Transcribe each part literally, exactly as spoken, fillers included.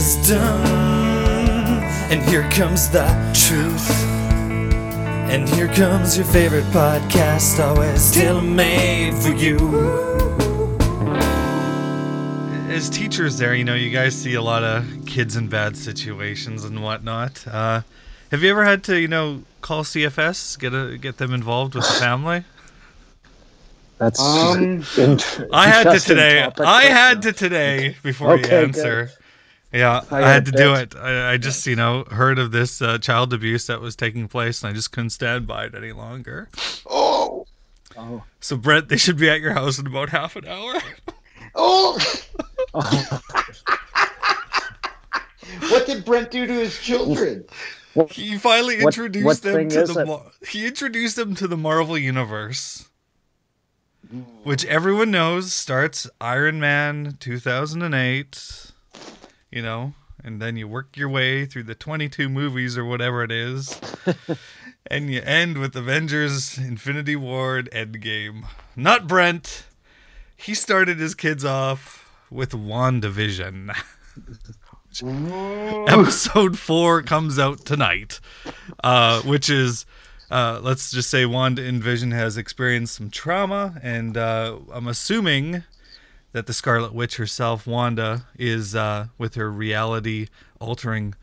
is done. And here comes the truth. And here comes your favorite podcast, always still made for you. As teachers there, you know, you guys see a lot of kids in bad situations and whatnot. Uh, have you ever had to, you know, call C F S, get a, get them involved with the family? That's um, I had to today. I had to today before okay, you answer. Good. Yeah, I, I had to do it. I, I just, you know, heard of this uh, child abuse that was taking place, and I just couldn't stand by it any longer. Oh! Oh. So, Brent, they should be at your house in about half an hour. Oh! Oh. What did Brent do to his children? What, he finally what, introduced what them to the. It? He introduced them to the Marvel Universe, which everyone knows starts Iron Man two thousand eight. You know, and then you work your way through the twenty-two movies or whatever it is, and you end with Avengers Infinity War and Endgame. Not Brent. He started his kids off with WandaVision. Episode four comes out tonight, uh, which is, uh, let's just say Wanda and Vision has experienced some trauma, and uh, I'm assuming that the Scarlet Witch herself, Wanda, is, uh, with her reality-altering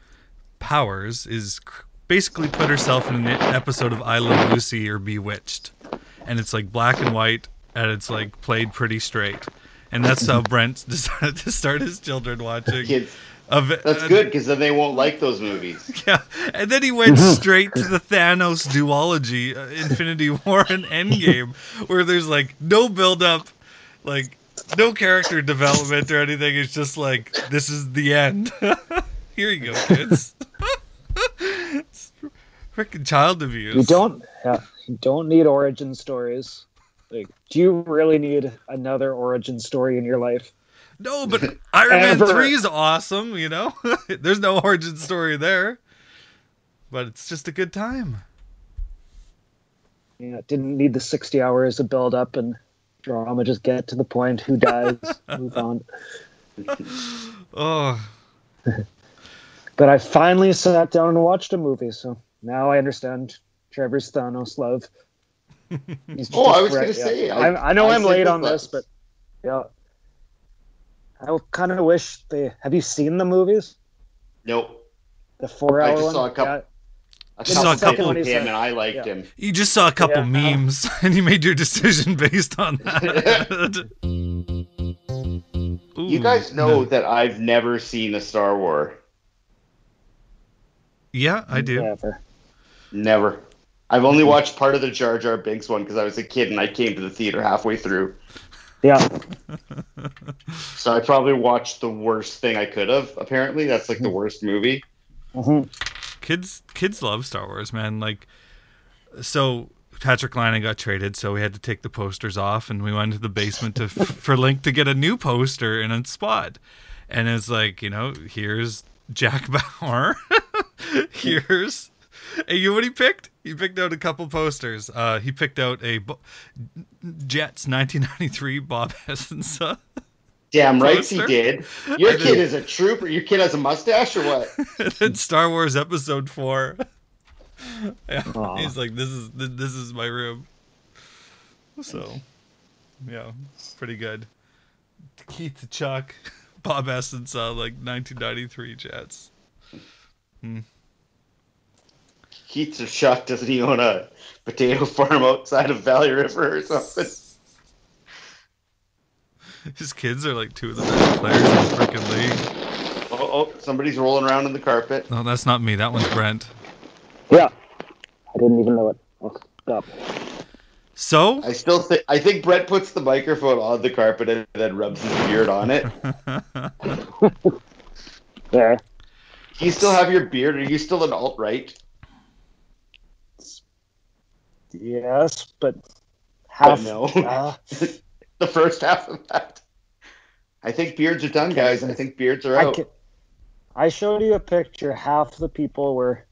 powers, is cr- basically put herself in an episode of I Love Lucy or Bewitched. And it's, like, black and white, and it's, like, played pretty straight. And that's how Brent decided to start his children watching. Kids. Of, that's uh, good, because then they won't like those movies. Yeah, and then he went straight to the Thanos duology, uh, Infinity War and Endgame, where there's, like, no build-up, like... no character development or anything. It's just like, this is the end. Here you go, kids. Freaking child abuse. You don't, yeah, you don't need origin stories. Like, do you really need another origin story in your life? No, but Iron Man three is awesome, you know? There's no origin story there. But it's just a good time. Yeah, didn't need the sixty hours of build up and drama. Just get to the point. Who dies? Move on. Oh. But I finally sat down and watched a movie, so now I understand Trevor's Thanos love. He's oh, I was right, going to yeah. say. I, I, I know I I'm late on this, but yeah, I kind of wish they. Have you seen the movies? Nope. The four-hour I just one? saw a couple. Yeah. I just saw a couple of him, and I liked yeah. him. You just saw a couple yeah, memes, um, and you made your decision based on that. Ooh, you guys know no. that I've never seen a Star Wars. Yeah, I do. Never. Never. I've only watched part of the Jar Jar Binks one because I was a kid, and I came to the theater halfway through. Yeah. So I probably watched the worst thing I could have, apparently. That's like the worst movie. Mm-hmm. Kids, kids love Star Wars, man. Like, so Patrick Lyon got traded, so we had to take the posters off, and we went to the basement to for Link to get a new poster in its spot. And it's like, you know, here's Jack Bauer. here's, and you know what he picked? He picked out a couple posters. Uh, he picked out a Bo- Jets nineteen ninety-three Bob Essensa. Damn right poster. He did. Your then, kid is a trooper. Your kid has a mustache or what? And then Star Wars Episode Four. Yeah, he's like, this is this is my room. So, yeah, pretty good. Keith Chuck, Bob Essensa, like nineteen ninety-three Jets. Hmm. Keith Chuck, doesn't he own a potato farm outside of Valley River or something? His kids are like two of the best players in the freaking league. Oh, oh, somebody's rolling around in the carpet. No, that's not me. That one's Brent. Yeah. I didn't even know it. Oh, stop. So? I still think, I think Brent puts the microphone on the carpet and then rubs his beard on it. There. Do you still have your beard? Are you still an alt-right? Yes, but half. But no. Uh... The first half of that. I think beards are done, guys. I think beards are out. I, can, I showed you a picture. Half the people were...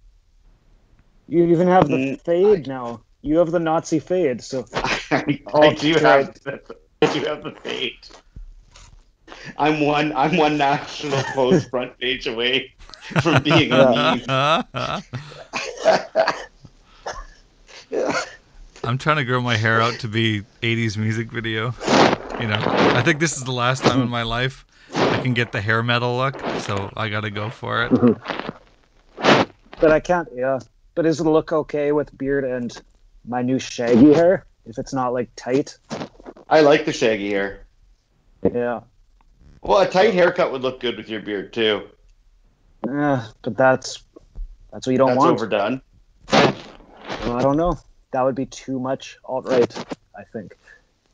You even have the mm, fade I, now. You have the Nazi fade, so... I, I, do have, I do have the fade. I'm one. I'm one National Post front page away from being a meme. I'm trying to grow my hair out to be eighties music video. You know, I think this is the last time in my life I can get the hair metal look, so I gotta go for it. Mm-hmm. But I can't. Yeah. But is it look okay with beard and my new shaggy hair? If it's not like tight. I like the shaggy hair. Yeah. Well, a tight haircut would look good with your beard too. Yeah, but that's that's what you don't that's want. That's overdone. Well, I don't know. That would be too much alt-right, I think.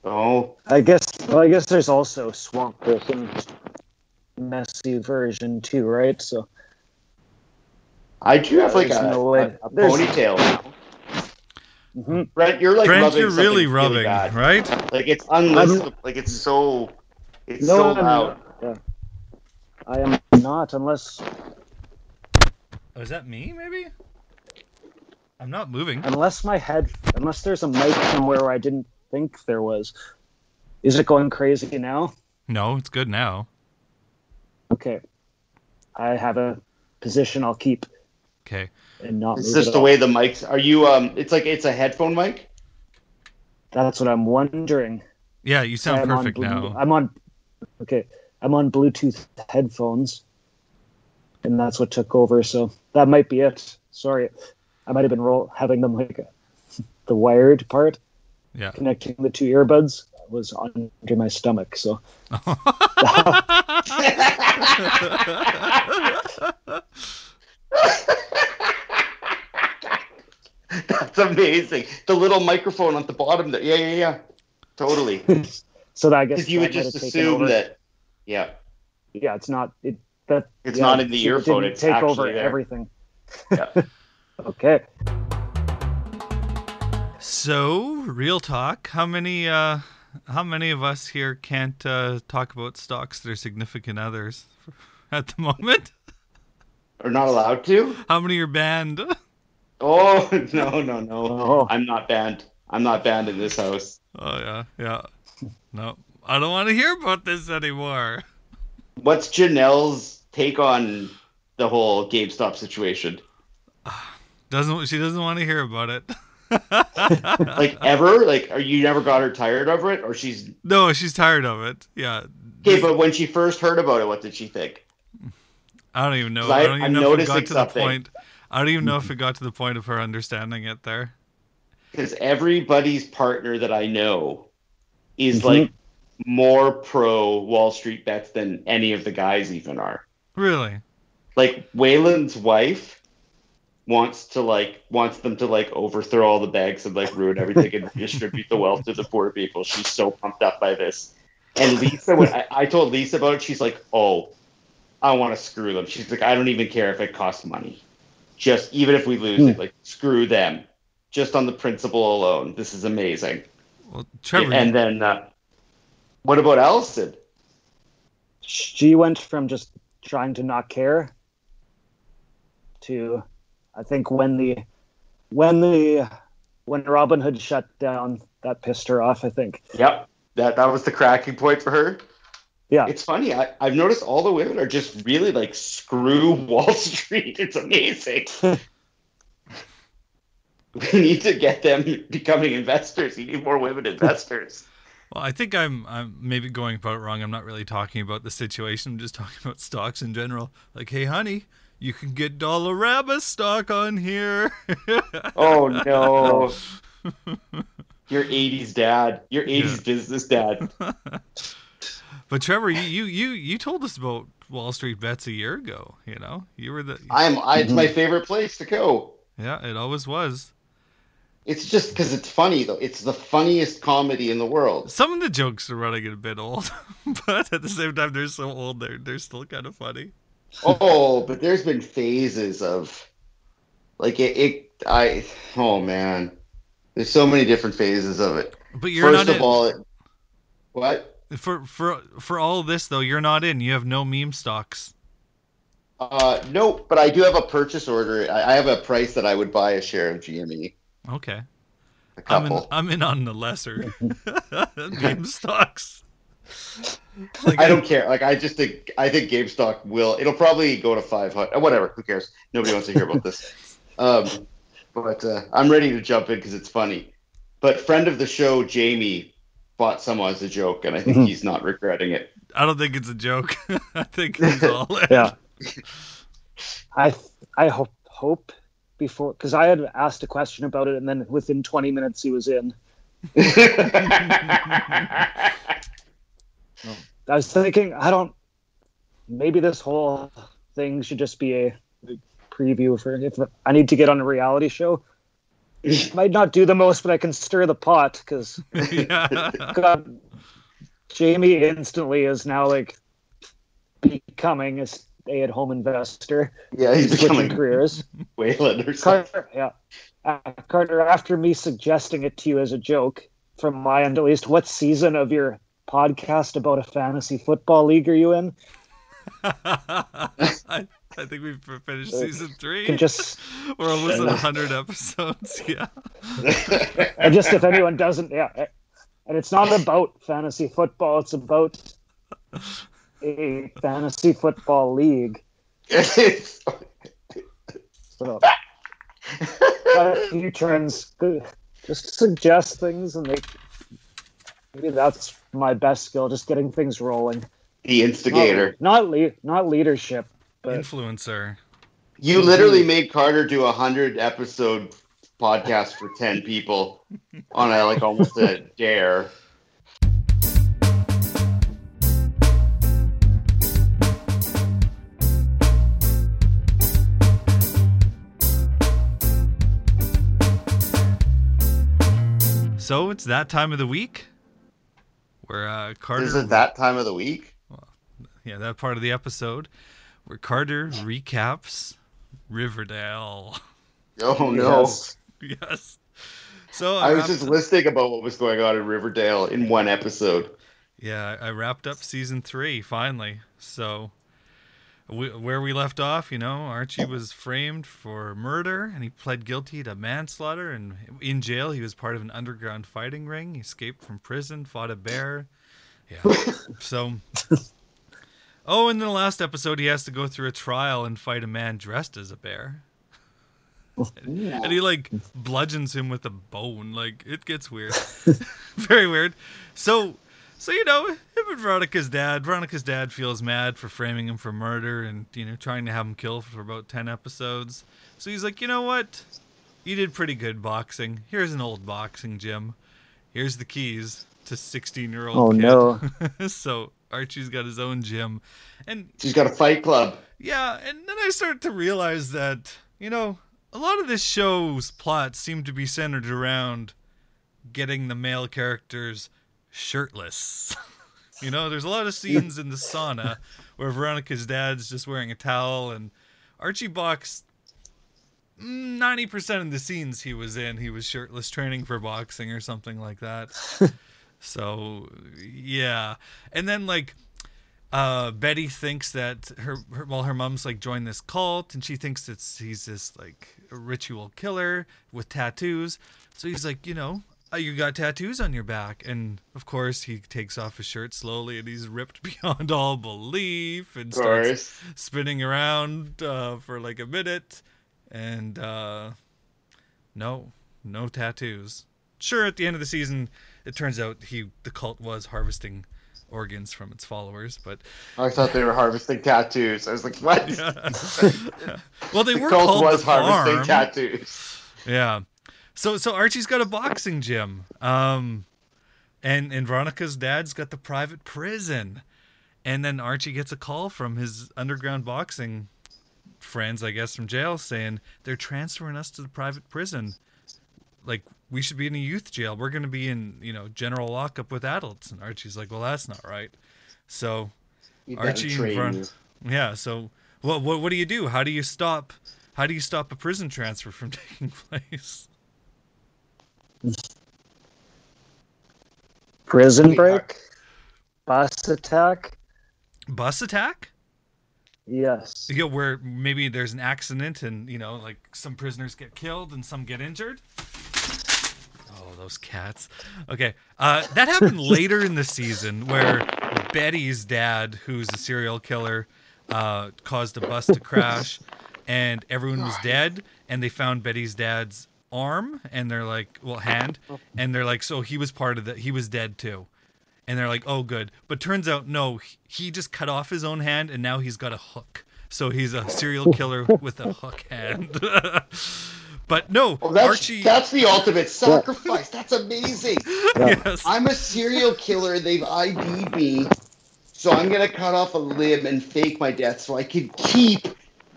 Oh. I guess. Well, I guess there's also Swamp Person, messy version too, right? So. I do have like a, no a, a ponytail now. Mm-hmm. Brent, you're like Brent, rubbing. You're really rubbing, really bad. Right? Like it's unless, like it's so, it's no, so I'm loud. Yeah. I am not, unless. Oh, is that me? Maybe. I'm not moving. Unless my head, unless there's a mic somewhere where I didn't think there was. Is it going crazy now? No, it's good now. Okay. I have a position I'll keep. Okay. And not it's just the way the mics are. You um, it's like it's a headphone mic. That's what I'm wondering. Yeah, you sound I'm perfect now. I'm on. Okay, I'm on Bluetooth headphones, and that's what took over. So that might be it. Sorry, I might have been roll having them like the wired part. Yeah. Connecting the two earbuds was under my stomach. So. That's amazing. The little microphone at the bottom there. Yeah, yeah, yeah. Totally. So that I guess you would just assume that. Yeah. Yeah, it's not. It that. It's yeah, not in the earphone. It take over there. Everything. Yeah. Okay. So, real talk. How many? Uh, how many of us here can't uh, talk about stocks that are significant others at the moment? Are not allowed to? How many are banned? Oh, no, no, no. Oh. I'm not banned. I'm not banned in this house. Oh, yeah, yeah. No, I don't want to hear about this anymore. What's Janelle's take on the whole GameStop situation? Doesn't She doesn't want to hear about it. Like, ever? Like, are you never got her tired of it? Or she's... No, she's tired of it, yeah. Okay, but when she first heard about it, what did she think? I don't even know. I, I don't even I'm know if it got to something. the point. I don't even know if it got to the point of her understanding it there. Because everybody's partner that I know is mm-hmm. like more pro Wall Street Bets than any of the guys even are. Really? Like Waylon's wife wants to like wants them to like overthrow all the banks and like ruin everything and distribute the wealth to the poor people. She's so pumped up by this. And Lisa, when I, I told Lisa about it, she's like, "Oh, I want to screw them." She's like, I don't even care if it costs money. Just even if we lose mm. it, like, screw them. Just on the principle alone. This is amazing. Well, Trevor. And then, uh, what about Allison? She went from just trying to not care to, I think, when the, when the, when Robin Hood shut down, that pissed her off, I think. Yep. That, that was the cracking point for her. Yeah, it's funny. I, I've noticed all the women are just really like screw Wall Street. It's amazing. We need to get them becoming investors. You need more women investors. Well, I think I'm I'm maybe going about it wrong. I'm not really talking about the situation. I'm just talking about stocks in general. Like, hey, honey, you can get Dollarama stock on here. Oh no, your eighties dad, your eighties yeah. business dad. But Trevor, you, you you you told us about Wall Street Bets a year ago. You know, you were the. I'm. I, it's my favorite place to go. Yeah, it always was. It's just because it's funny though. It's the funniest comedy in the world. Some of the jokes are running a bit old, but at the same time, they're so old they're they're still kind of funny. Oh, but there's been phases of, like it. it I oh man, there's so many different phases of it. But you're first not of in... all, it, what? For for for all this though, you're not in. You have no meme stocks. Uh, no, but I do have a purchase order. I, I have a price that I would buy a share of G M E. Okay. A couple. I'm in, I'm in on the lesser meme stocks. Like, I don't care. Like I just think I think GameStop will. It'll probably go to five hundred. Whatever. Who cares? Nobody wants to hear about this. Um, but uh, I'm ready to jump in because it's funny. But friend of the show Jamie bought someone as a joke, and I think he's not regretting it. I don't think it's a joke. I think he's all in. Yeah. I I hope hope before because I had asked a question about it, and then within twenty minutes he was in. No. I was thinking, I don't. Maybe this whole thing should just be a preview for if I need to get on a reality show. It might not do the most, but I can stir the pot because yeah. Jamie instantly is now like becoming a stay-at-home investor. Yeah, he's switching careers. Wayland or something. Carter, yeah, uh, Carter. After me suggesting it to you as a joke, from my end at least, what season of your podcast about a fantasy football league are you in? I, I think we've finished season three. Can just we're almost at one hundred episodes. Yeah. And just if anyone doesn't, yeah. And it's not about fantasy football. It's about a fantasy football league. So, you turns just suggest things and they. Maybe that's my best skill, just getting things rolling. The instigator. Not not, le- not leadership. But influencer. You literally made Carter do a hundred-episode podcast for ten people on a, like almost a dare. So it's that time of the week? Where, uh, Carter, is it that time of the week? Well, yeah, that part of the episode where Carter recaps Riverdale. Oh, no. Yes. yes. So I, I was just up... listening about what was going on in Riverdale in one episode. Yeah, I wrapped up season three, finally. So we, where we left off, you know, Archie was framed for murder, and he pled guilty to manslaughter, and in jail he was part of an underground fighting ring. He escaped from prison, fought a bear. Yeah. So, oh, and in the last episode he has to go through a trial and fight a man dressed as a bear. And, yeah. and he, like, bludgeons him with a bone. Like, it gets weird. Very weird. So... So, you know, him and Veronica's dad, Veronica's dad feels mad for framing him for murder and, you know, trying to have him killed for about ten episodes. So he's like, you know what? You did pretty good boxing. Here's an old boxing gym. Here's the keys to sixteen-year-old oh, kid. Oh, no. So Archie's got his own gym. And she's got a fight club. Yeah, and then I start to realize that, you know, a lot of this show's plots seem to be centered around getting the male characters shirtless. You know, there's a lot of scenes in the sauna where Veronica's dad's just wearing a towel, and Archie boxed ninety percent of the scenes he was in, he was shirtless training for boxing or something like that. So, yeah. And then, like, uh, Betty thinks that her, her well, her mom's, like, joined this cult, and she thinks that he's this, like, ritual killer with tattoos. So he's like, you know, you got tattoos on your back. And, of course, he takes off his shirt slowly, and he's ripped beyond all belief and starts spinning around uh, for, like, a minute. And, uh, no, no tattoos. Sure, at the end of the season, it turns out he the cult was harvesting organs from its followers, but... I thought they were harvesting tattoos. I was like, what? Yeah. Well, they the were cult called was the harvesting farm. Tattoos. Yeah. So so Archie's got a boxing gym, um, and, and Veronica's dad's got the private prison. And then Archie gets a call from his underground boxing friends, I guess, from jail, saying, they're transferring us to the private prison. Like, we should be in a youth jail. We're going to be in, you know, general lockup with adults. And Archie's like, well, that's not right. So Archie and Veronica... Yeah, so well, what, what do you do? How do you stop? How do you stop a prison transfer from taking place? Prison break? Bus attack? Bus attack? Yes. Yeah, where maybe there's an accident and, you know, like some prisoners get killed and some get injured. Oh, those cats. Okay. Uh, that happened later in the season where Betty's dad, who's a serial killer, uh, caused a bus to crash and everyone was dead. And they found Betty's dad's arm and they're like, well, hand. And they're like, so he was part of that. He was dead too. And they're like, oh, good. But turns out, no, he just cut off his own hand and now he's got a hook. So he's a serial killer with a hook hand. But no, oh, that's, Archie. That's the ultimate sacrifice. That's amazing. Yeah. Yes. I'm a serial killer. They've I D'd me. So I'm going to cut off a limb and fake my death so I can keep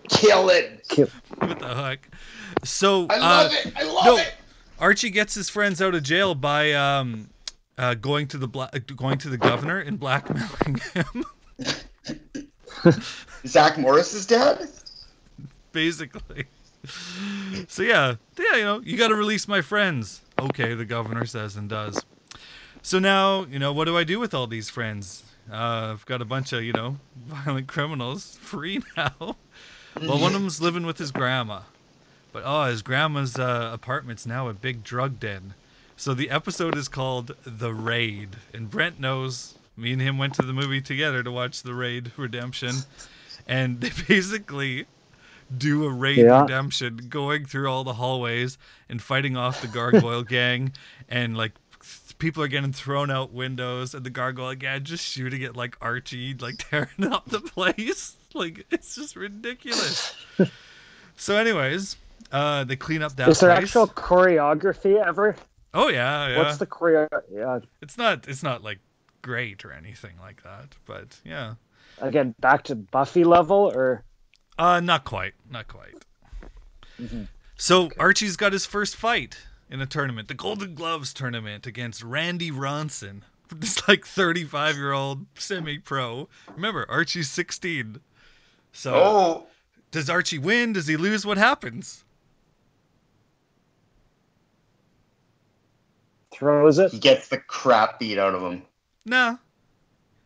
killing. With the hook. So, I love uh, it. I love no, it. Archie gets his friends out of jail by um, uh, going, to the bla- going to the governor and blackmailing him. Zach Morris's dad? Basically. So yeah, yeah, you know, you got to release my friends. Okay, the governor says and does. So now, you know, what do I do with all these friends? Uh, I've got a bunch of, you know, violent criminals free now. Well, one of them's living with his grandma. But, oh, his grandma's uh, apartment's now a big drug den. So the episode is called The Raid. And Brent knows, me and him went to the movie together to watch The Raid Redemption. And they basically... do a raid yeah. redemption, going through all the hallways and fighting off the gargoyle gang, and like people are getting thrown out windows and the gargoyle gang just shooting at like Archie, like tearing up the place. Like it's just ridiculous. So anyways, uh they clean up that is there place. Actual choreography ever? Oh yeah, yeah. What's the choreo? Yeah, it's not it's not like great or anything like that, but yeah, again, back to Buffy level or Uh, not quite, not quite. Mm-hmm. So okay. Archie's got his first fight in a tournament, the Golden Gloves tournament against Randy Ronson, this like thirty-five-year-old semi-pro. Remember, Archie's sixteen. So oh. Does Archie win? Does he lose? What happens? Throws it. He gets the crap beat out of him. Nah.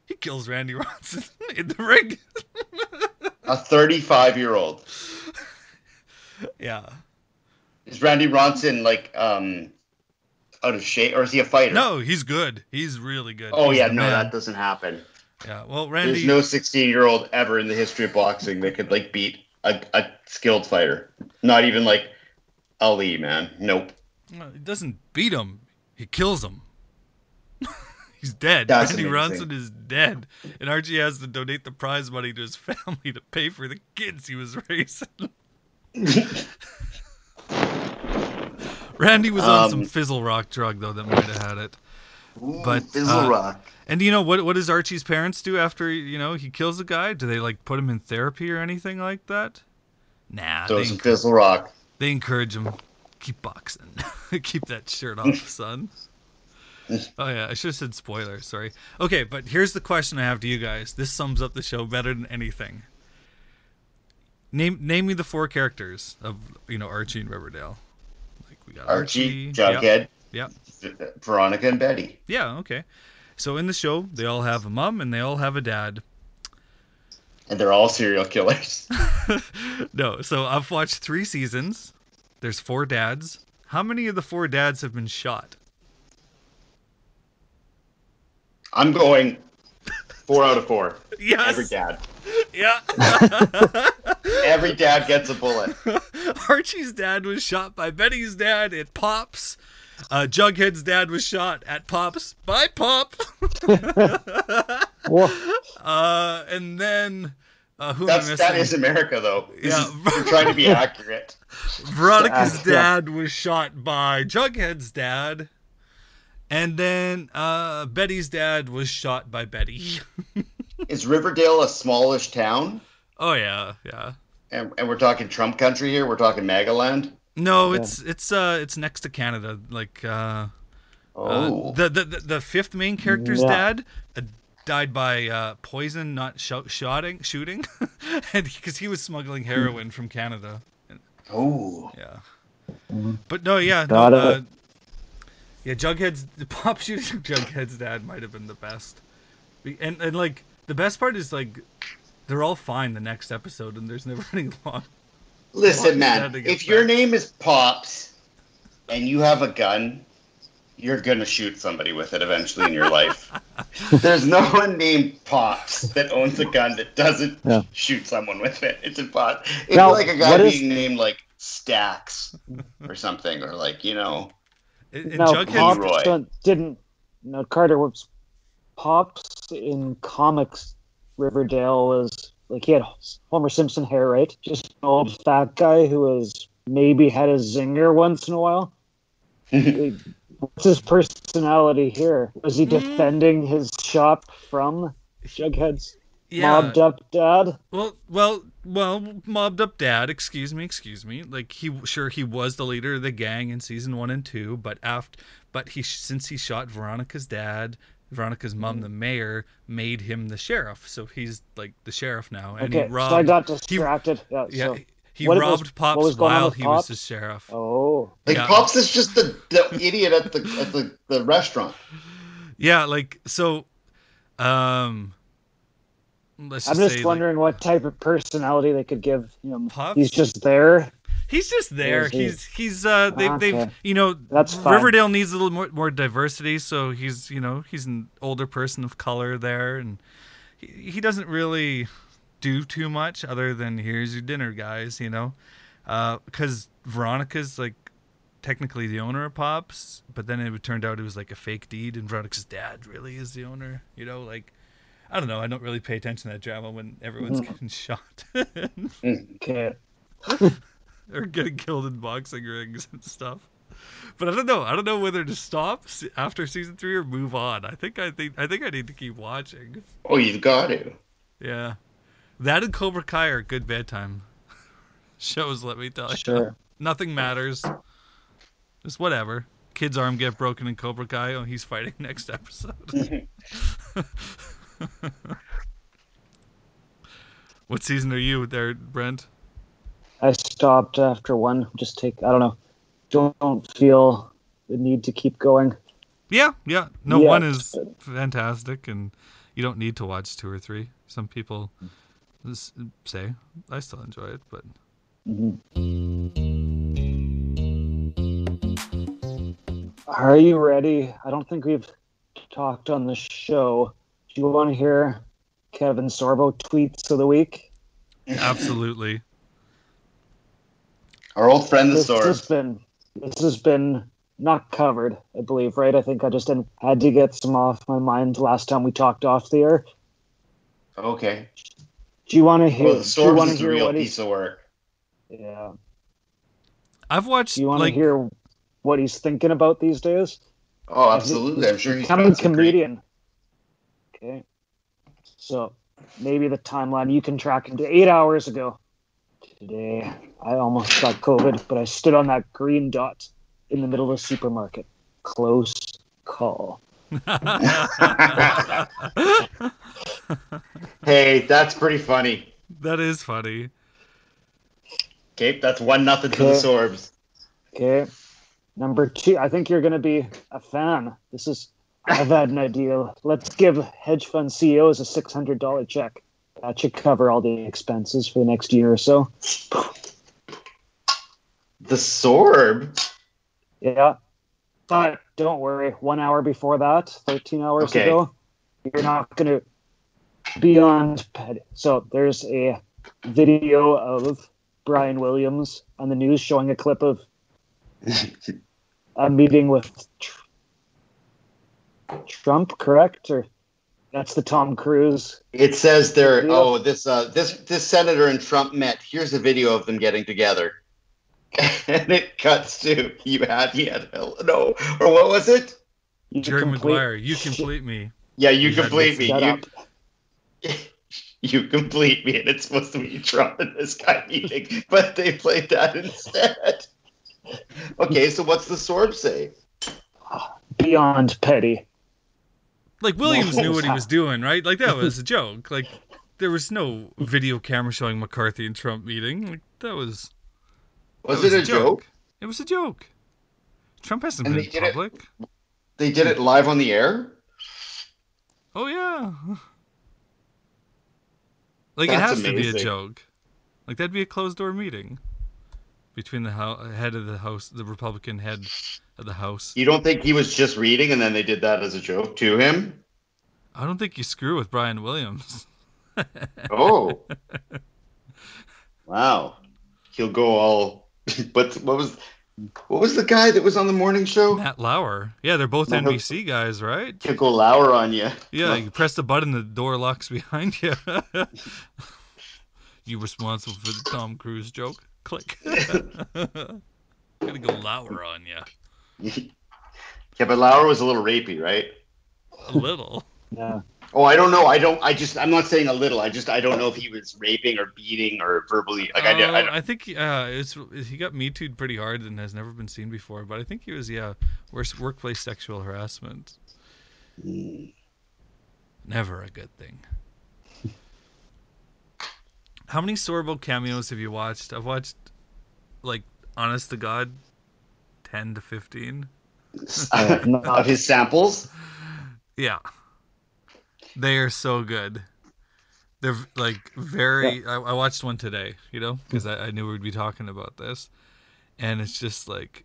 He kills Randy Ronson in the ring. A thirty-five-year-old. Yeah. Is Randy Ronson, like, um, out of shape? Or is he a fighter? No, he's good. He's really good. Oh, he's yeah, no, man. That doesn't happen. Yeah, well, Randy... There's no sixteen-year-old ever in the history of boxing that could, like, beat a, a skilled fighter. Not even, like, Ali, man. Nope. No, he doesn't beat him. He kills him. He's dead. That's Randy amazing. Ronson is dead. And Archie has to donate the prize money to his family to pay for the kids he was raising. Randy was um, on some Fizzle Rock drug, though, that might have had it. Ooh, but, Fizzle uh, Rock. And, you know, what What does Archie's parents do after, you know, he kills the guy? Do they, like, put him in therapy or anything like that? Nah. Throw some Fizzle Rock. They encourage him. Keep boxing. Keep that shirt off, son. Oh yeah, I should have said spoiler, sorry. Okay, but here's the question I have to you guys. This sums up the show better than anything. Name name me the four characters of, you know, Archie and Riverdale. Like we got Archie, Archie Jughead, yep. yep. Veronica and Betty. Yeah, okay. So in the show, they all have a mom and they all have a dad. And they're all serial killers. No, so I've watched three seasons. There's four dads. How many of the four dads have been shot? I'm going four out of four. Yes. Every dad. Yeah. Every dad gets a bullet. Archie's dad was shot by Betty's dad at Pops. Uh, Jughead's dad was shot at Pops by Pop. uh, and then... Uh, who That's, am I missing? That is America, though. Yeah. We're trying to be accurate. Veronica's dad was shot by Jughead's dad. And then uh, Betty's dad was shot by Betty. Is Riverdale a smallish town? Oh yeah, yeah. And and we're talking Trump country here. We're talking MAGA land. No, yeah. it's it's uh it's next to Canada. Like uh, oh. uh the, the the the fifth main character's yeah. dad uh, died by uh, poison, not sh- shooting, shooting, and because he was smuggling heroin mm. from Canada. Oh. Yeah. Mm-hmm. But no, yeah. No, uh, Yeah, Jughead's the Pop shooting Jughead's dad might have been the best, and and like the best part is like they're all fine the next episode, and there's never any long. Listen, long man, if back. Your name is Pops, and you have a gun, you're going to shoot somebody with it eventually in your life. There's no one named Pops that owns a gun that doesn't yeah. shoot someone with it. It's impossible. It's now, like a guy being is... named, like, Stacks or something, or, like, you know. It, it no, Pops didn't. No, Carter was Pops in comics. Riverdale was, like, he had Homer Simpson hair, right? Just an old fat guy who was maybe had a zinger once in a while. What's his personality here? Was he defending his shop from Jughead's yeah. mobbed up dad? Well, well, well, mobbed up dad. Excuse me, excuse me. Like he, sure, he was the leader of the gang in season one and two, but after, but he since he shot Veronica's dad. Veronica's mom, the mayor, made him the sheriff, so he's like the sheriff now. And okay, he robbed, so I got distracted. He, yeah, yeah, so he robbed was, Pops while he Pops? was the sheriff. Oh, like yeah. Pops is just the, the idiot at the at the, the restaurant. Yeah, like so. Um, let's just I'm just say, wondering like, what type of personality they could give. You know, Pops? He's just there. He's just there. He? He's he's uh they okay. they've you know That's Riverdale needs a little more more diversity, so he's you know he's an older person of color there, and he, he doesn't really do too much other than here's your dinner, guys, you know, because uh, Veronica's like technically the owner of Pops, but then it turned out it was like a fake deed, and Veronica's dad really is the owner, you know, like. I don't know. I don't really pay attention to that drama when everyone's mm-hmm. getting shot. Okay. Or getting killed in boxing rings and stuff. But I don't know. I don't know whether to stop after season three or move on. I think I think I think I need to keep watching. Oh, you've got to. Yeah, that and Cobra Kai are good bedtime shows. Let me tell you. Sure. Nothing matters. Just whatever. Kid's arm get broken in Cobra Kai. Oh, he's fighting next episode. What season are you there, Brent? I stopped after one. Just take, I don't know, don't, don't feel the need to keep going. Yeah, yeah. No, yeah. One is fantastic, and you don't need to watch two or three. Some people say, I still enjoy it, but... Mm-hmm. Are you ready? I don't think we've talked on the show. Do you want to hear Kevin Sorbo tweets of the week? Absolutely. Our old friend, the Sorb. This has been, this has been not covered, I believe, right? I think I just had to get some off my mind last time we talked off the air. Okay. Do you want to hear? Well, the Sorb is a real piece of work. Yeah. I've watched. Do you want to like... hear what he's thinking about these days? Oh, absolutely! He's I'm sure he's becoming a comedian. Great. Okay. So maybe the timeline you can track into eight hours ago. Today, I almost got COVID, but I stood on that green dot in the middle of a supermarket. Close call. Hey, that's pretty funny. That is funny. Okay, that's one nothing to the Sorbs. Okay. Number two, I think you're going to be a fan. This is, I've had an idea. Let's give hedge fund C E Os a six hundred dollars check. That should cover all the expenses for the next year or so. The Sorb? Yeah. But don't worry. One hour before that, thirteen hours okay. ago, you're not going to be on. So there's a video of Brian Williams on the news showing a clip of a meeting with tr- Trump, correct? Or... That's the Tom Cruise. It says there. Video. Oh, this uh, this this senator and Trump met. Here's a video of them getting together, and it cuts to you had you had no or what was it? Jerry Maguire, you complete me. Yeah, you, you complete me. You, you complete me, and it's supposed to be Trump and this guy meeting, but they played that instead. Okay, so what's the Sorb say? Beyond petty. Like, Williams knew what he was doing, right? Like, that was a joke. Like, there was no video camera showing McCarthy and Trump meeting. Like, that was... Was it a joke? It was a joke. Trump hasn't been in public. They did it live on the air? Oh, yeah. Like, it has to be a joke. Like, that'd be a closed-door meeting. between the ho- head of the house, the Republican head of the house. You don't think he was just reading and then they did that as a joke to him? I don't think you screw with Brian Williams. Oh. Wow. He'll go all... But what was what was the guy that was on the morning show? Matt Lauer. Yeah, they're both no, N B C guys, right? He'll go Lauer on you. Yeah, you press the button, the door locks behind you. You responsible for the Tom Cruise joke? Click. I'm gonna go Lauer on you. Yeah, but Lauer was a little rapey, right? A little. Yeah. Oh, I don't know. I don't. I just. I'm not saying a little. I just. I don't know if he was raping or beating or verbally. Like uh, I, I, don't. I think. Uh, it's. He got Me Too'd pretty hard and has never been seen before. But I think he was. Yeah. Worst workplace sexual harassment. Mm. Never a good thing. How many Sorbo cameos have you watched? I've watched, like, honest to God, ten to fifteen. Of his samples. Yeah. They are so good. They're like very. Yeah. I, I watched one today, you know, because I, I knew we'd be talking about this, and it's just like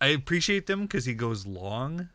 I appreciate them because he goes long.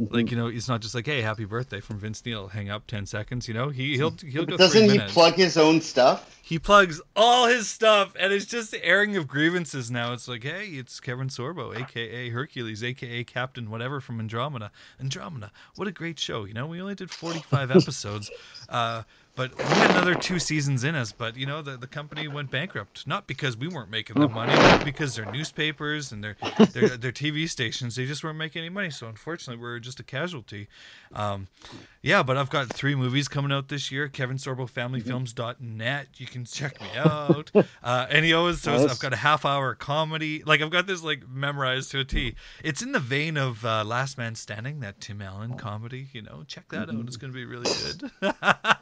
Mm-hmm. Like, you know, it's not just like, "Hey, happy birthday" from Vince Neil. Hang up ten seconds. You know, he he'll he'll go. Doesn't he plug his own stuff? He plugs all his stuff, and it's just the airing of grievances now. It's like, "Hey, it's Kevin Sorbo, aka Hercules, aka Captain Whatever from Andromeda. Andromeda, what a great show! You know, we only did forty-five episodes, uh, but we had another two seasons in us. But you know, the the company went bankrupt, not because we weren't making the money, but because their newspapers and their their their T V stations, they just weren't making any money. So unfortunately, we're just a casualty. Um, yeah, but I've got three movies coming out this year. Kevin Sorbo, family films dot net. You can check me out." Uh, and he always says, nice. I've got a half hour comedy. Like, I've got this, like, memorized to a T. It's in the vein of uh, Last Man Standing, that Tim Allen comedy. You know, check that mm-hmm. out. It's going to be really good.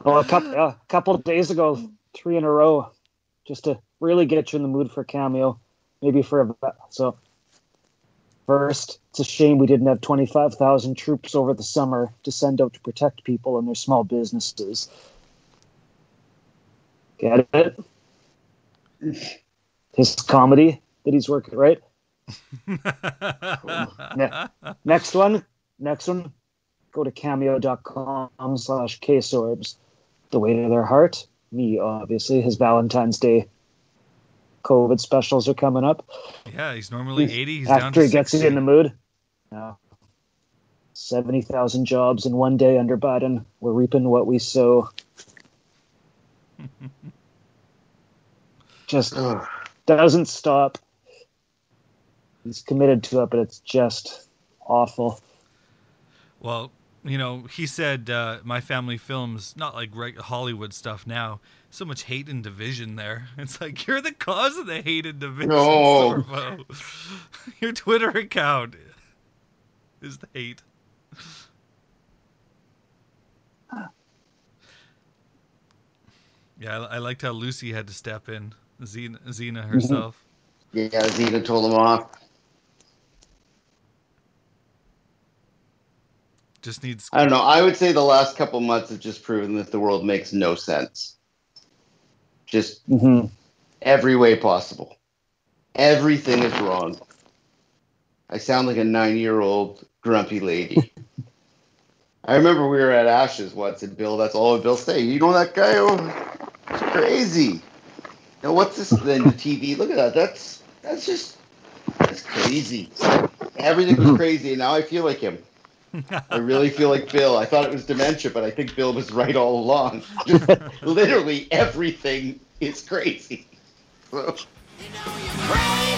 Well, a couple, uh, a couple of days ago, three in a row, just to really get you in the mood for a cameo. Maybe for a... So, first, it's a shame we didn't have twenty-five thousand troops over the summer to send out to protect people and their small businesses. Get it? His comedy that he's working, right? ne- next one, next one, go to cameo.com slash ksorbs. The Weight of Their Heart, me, obviously, his Valentine's Day COVID specials are coming up. Yeah, he's normally eighty. He's After down to he gets sixty. It in the mood. No. seventy thousand jobs in one day under Biden. We're reaping what we sow. Just ugh, doesn't stop. He's committed to it, but it's just awful. Well, you know, he said, uh, my family films, not like right Hollywood stuff now, so much hate and division there. It's like, you're the cause of the hate and division, no. Sorbo. Your Twitter account is the hate. Yeah, I, I liked how Lucy had to step in. Xena, Xena herself. Yeah, Xena told him off. Just needs. I don't know. I would say the last couple months have just proven that the world makes no sense. Just mm-hmm. every way possible. Everything is wrong. I sound like a nine-year-old grumpy lady. I remember we were at Ashes once, and Bill, that's all Bill say. You know that guy? Oh, it's crazy. Now, what's this? Then the T V, look at that. That's that's just that's crazy. Everything was crazy, and now I feel like him. I really feel like Bill. I thought it was dementia, but I think Bill was right all along. Just, literally everything is crazy. So. You know you're crazy.